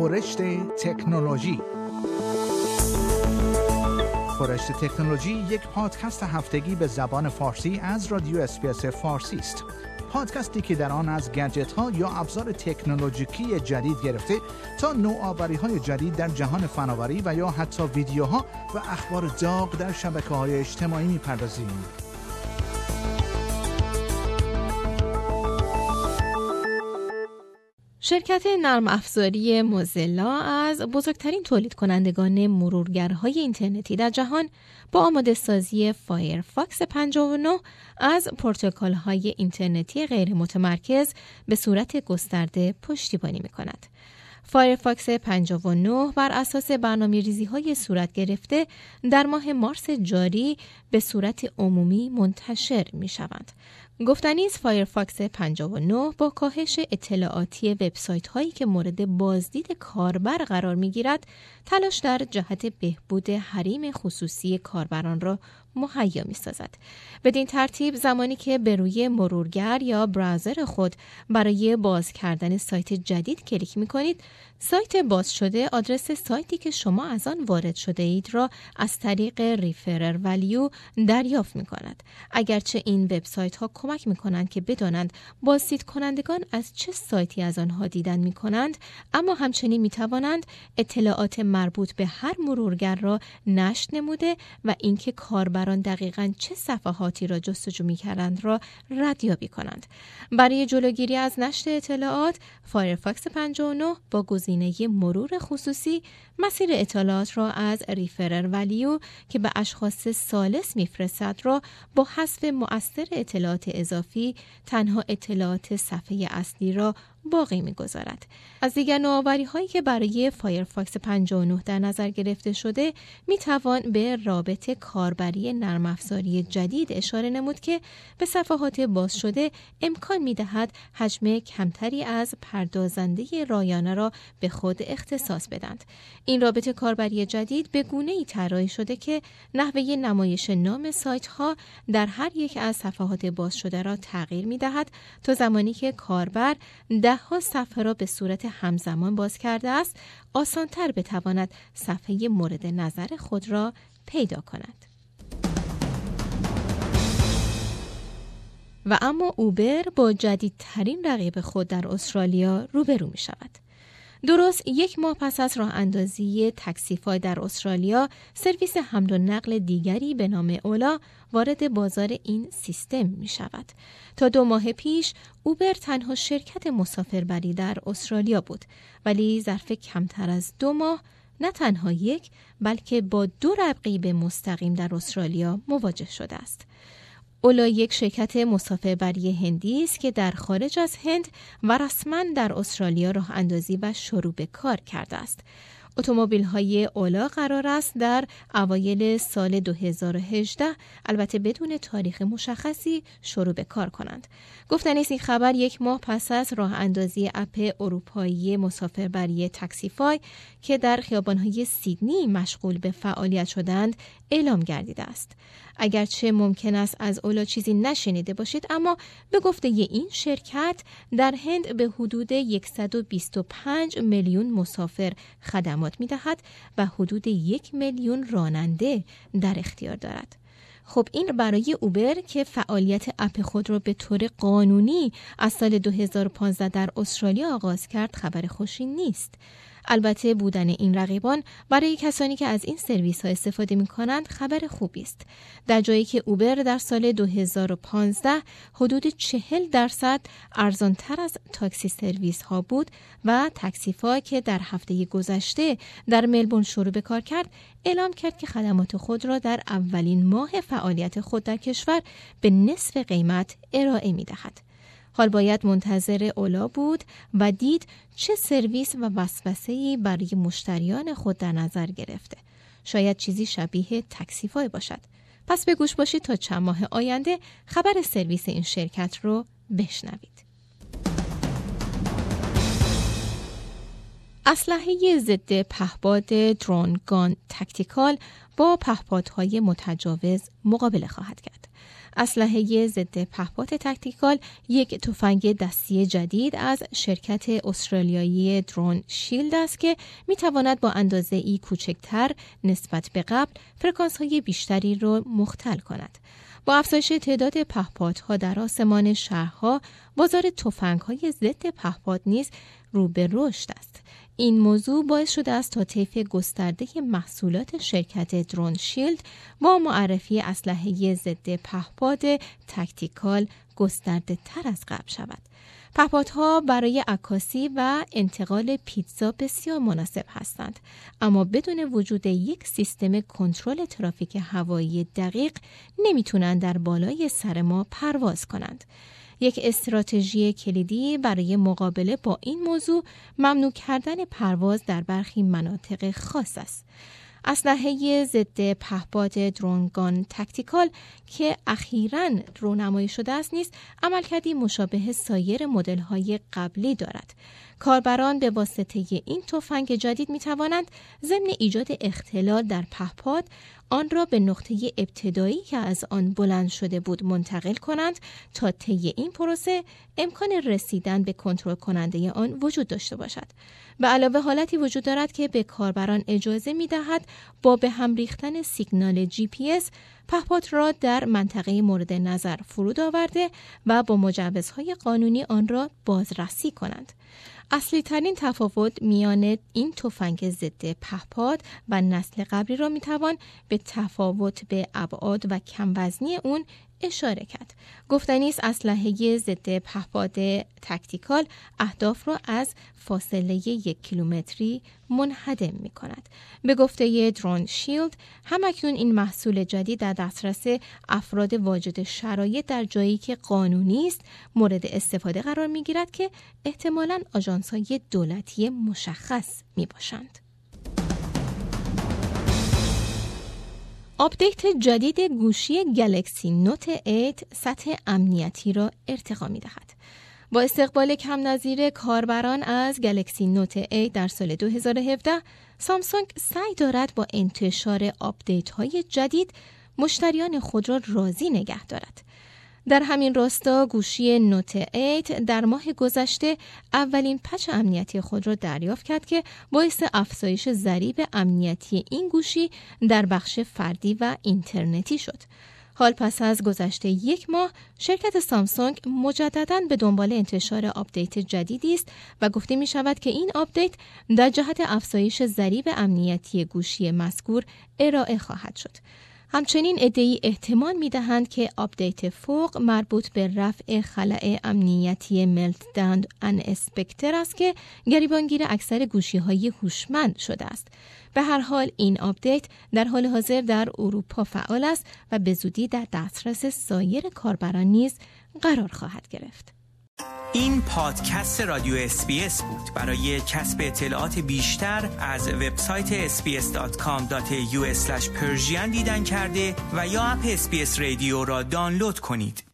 فرشتهٔ تکنولوژی. فرشتهٔ تکنولوژی یک پادکست هفتگی به زبان فارسی از رادیو اسپیس فارسی است. پادکستی که در آن از گجت‌ها یا ابزار تکنولوژیکی جدید گرفته تا نوآوری‌های جدید در جهان فناوری و یا حتی ویدیوها و اخبار داغ در شبکه‌های اجتماعی می‌پردازیم. شرکت نرم افزاری موزیلا از بزرگترین تولید کنندگان مرورگرهای اینترنتی در جهان با آماده سازی فایرفاکس 59 از پروتکل‌های اینترنتی غیر متمرکز به صورت گسترده پشتیبانی می‌کند. فایرفاکس 59 بر اساس برنامه‌ریزی‌های صورت گرفته در ماه مارس جاری به صورت عمومی منتشر می‌شوند. گفتنی است فایرفاکس 59 با کاهش اطلاعاتی وبسایت‌هایی که مورد بازدید کاربر قرار می‌گیرد، تلاش در جهت بهبود حریم خصوصی کاربران را مهیا می‌سازد. بدین ترتیب زمانی که به روی مرورگر یا براوزر خود برای باز کردن سایت جدید کلیک می‌کنید، سایت باز شده آدرس سایتی که شما از آن وارد شده اید را از طریق ریفرر ولیو دریافت می‌کند. اگرچه این وبسایت‌ها کمک می‌کنند که بدانند بازدید کنندگان از چه سایتی از آنها دیدن می‌کنند، اما همچنین می‌توانند اطلاعات مربوط به هر مرورگر را نشت نموده و اینکه کاربران دقیقاً چه صفحاتی را جستجو می‌کردند را ردیابی کنند. برای جلوگیری از نشت اطلاعات، فایرفاکس 59 با گزینه مرور خصوصی مسیر اطلاعات را از ریفرر ولیو که به اشخاص ثالث می‌فرستد را با حذف مؤثر اطلاعات اضافی تنها اطلاعات صفحه اصلی را باقی می‌گذارد. از دیگر نوآوری‌هایی که برای فایرفاکس 59 در نظر گرفته شده، می‌توان به رابط کاربری نرم‌افزاری جدید اشاره نمود که به صفحات باز شده امکان می‌دهد حجم کمتری از پردازنده رایانه را به خود اختصاص بدهند. این رابط کاربری جدید به گونه‌ای طراحی شده که نحوه نمایش نام سایت‌ها در هر یک از صفحات باز شده را تغییر می‌دهد تا زمانی که کاربر ده‌ها صفحه را به صورت همزمان باز کرده است، آسان‌تر بتواند صفحه مورد نظر خود را پیدا کند. و اما اوبر با جدیدترین رقیب خود در استرالیا روبرو می شود. درست یک ماه پس از راه اندازی تاکسی فای در استرالیا، سرویس حمل و نقل دیگری به نام اولا وارد بازار این سیستم می شود. تا 2 ماه پیش اوبر تنها شرکت مسافربری در استرالیا بود، ولی ظرف کمتر از 2 ماه نه تنها یک بلکه با 2 رقیب مستقیم در استرالیا مواجه شده است. اولا یک شرکت مسافربری هندی است که در خارج از هند و رسما در استرالیا راه اندازی و شروع به کار کرده است. اتومبیل‌های اولا قرار است در اوایل سال 2018 البته بدون تاریخ مشخصی شروع به کار کنند. گفتنی است این خبر 1 ماه پس از راه اندازی اپ اروپایی مسافربری تاکسی فای که در خیابان‌های سیدنی مشغول به فعالیت شدند اعلام گردیده است. اگرچه ممکن است از اولا چیزی نشنیده باشید، اما به گفته این شرکت در هند به حدود 125 میلیون مسافر خدمات می‌دهد و حدود 1 میلیون راننده در اختیار دارد. خب این برای اوبر که فعالیت اپ خود را به طور قانونی از سال 2015 در استرالیا آغاز کرد خبر خوشی نیست. البته بودن این رقیبان برای کسانی که از این سرویس ها استفاده می کنند خبر خوبی است. در جایی که اوبر در سال 2015 حدود 40% ارزان تر از تاکسی سرویس ها بود و تاکسی فای که در هفته گذشته در ملبورن شروع به کار کرد اعلام کرد که خدمات خود را در اولین ماه فعالیت خود در کشور به نصف قیمت ارائه می دهد. حال باید منتظر اولا بود و دید چه سرویس و وسوسه‌ای برای مشتریان خود در نظر گرفته. شاید چیزی شبیه تاکسی فای باشد. پس به گوش باشید تا چند ماه آینده خبر سرویس این شرکت رو بشنوید. اسلحه ضد پهپاد درون گان تکتیکال با پهپادهای متجاوز مقابله خواهد کرد. اسلحه ضد پهپاد تکتیکال یک تفنگ دستی جدید از شرکت استرالیایی درون شیلد است که میتواند با اندازه ای کوچکتر نسبت به قبل فرکانس های بیشتری را مختل کند. با افزایش تعداد پهپادها در آسمان شهرها، بازار تفنگ‌های ضد پهپاد نیز رو به رشد است. این موضوع باعث شده است تا طیف گسترده محصولات شرکت درون شیلد با معرفی اسلحه ضد پهپاد تکتیکال گسترده تر از قبل شود. پهپادها برای عکاسی و انتقال پیتزا بسیار مناسب هستند، اما بدون وجود یک سیستم کنترل ترافیک هوایی دقیق نمیتونند در بالای سر ما پرواز کنند. یک استراتژی کلیدی برای مقابله با این موضوع ممنوع کردن پرواز در برخی مناطق خاص است. اسلحه ضد پهپاد درونگان تکتیکال که اخیراً رونمایی شده است نیز عملکردی مشابه سایر مدل‌های قبلی دارد. کاربران به واسطه این تفنگ جدید می‌توانند ضمن ایجاد اختلال در پهپاد آن را به نقطه ابتدایی که از آن بلند شده بود منتقل کنند تا طی این پروسه امکان رسیدن به کنترل کننده آن وجود داشته باشد. به علاوه حالتی وجود دارد که به کاربران اجازه می‌دهد با به هم ریختن سیگنال جی پی اس پهپاد را در منطقه مورد نظر فرود آورده و با مجوزهای قانونی آن را بازرسی کنند. اصلی ترین تفاوت میان این تفنگ ضد پهپاد و نسل قبلی را میتوان به تفاوت به ابعاد و کم وزنی اون اشاره کرد. گفتنی است اسلحه ضد پهپاد تکتیکال اهداف را از فاصله 1 کیلومتری منهدم می کند. به گفته درون شیلد، همکنون این محصول جدید در دسترس افراد واجد شرایط در جایی که قانونی است مورد استفاده قرار می گیرد که احتمالاً آژانس‌های دولتی مشخص می باشند. آپدیت جدید گوشی گلکسی نوت 8 سطح امنیتی را ارتقا می‌دهد. با استقبال کم نظیر کاربران از گلکسی نوت 8 در سال 2017، سامسونگ سعی دارد با انتشار آپدیت‌های جدید مشتریان خود را راضی نگه دارد. در همین راستا گوشی نوت 8 در ماه گذشته اولین پچ امنیتی خود را دریافت کرد که باعث افزایش ضریب امنیتی این گوشی در بخش فردی و اینترنتی شد. حال پس از گذشت 1 ماه شرکت سامسونگ مجدداً به دنبال انتشار آپدیت جدیدی است و گفته می شود که این آپدیت در جهت افزایش ضریب امنیتی گوشی مذکور ارائه خواهد شد. همچنین عده‌ای احتمال می‌دهند که آپدیت فوق مربوط به رفع خلأ امنیتی مالتندن اسپکتر است که گریبانگیر اکثر گوشی‌های هوشمند شده است. به هر حال این آپدیت در حال حاضر در اروپا فعال است و به زودی در دسترس سایر کاربران نیز قرار خواهد گرفت. این پادکست رادیو اسپیس بود. برای کسب اطلاعات بیشتر از وبسایت sbs.com.au/persian دیدن کرده و یا اپ اسپیس رادیو را دانلود کنید.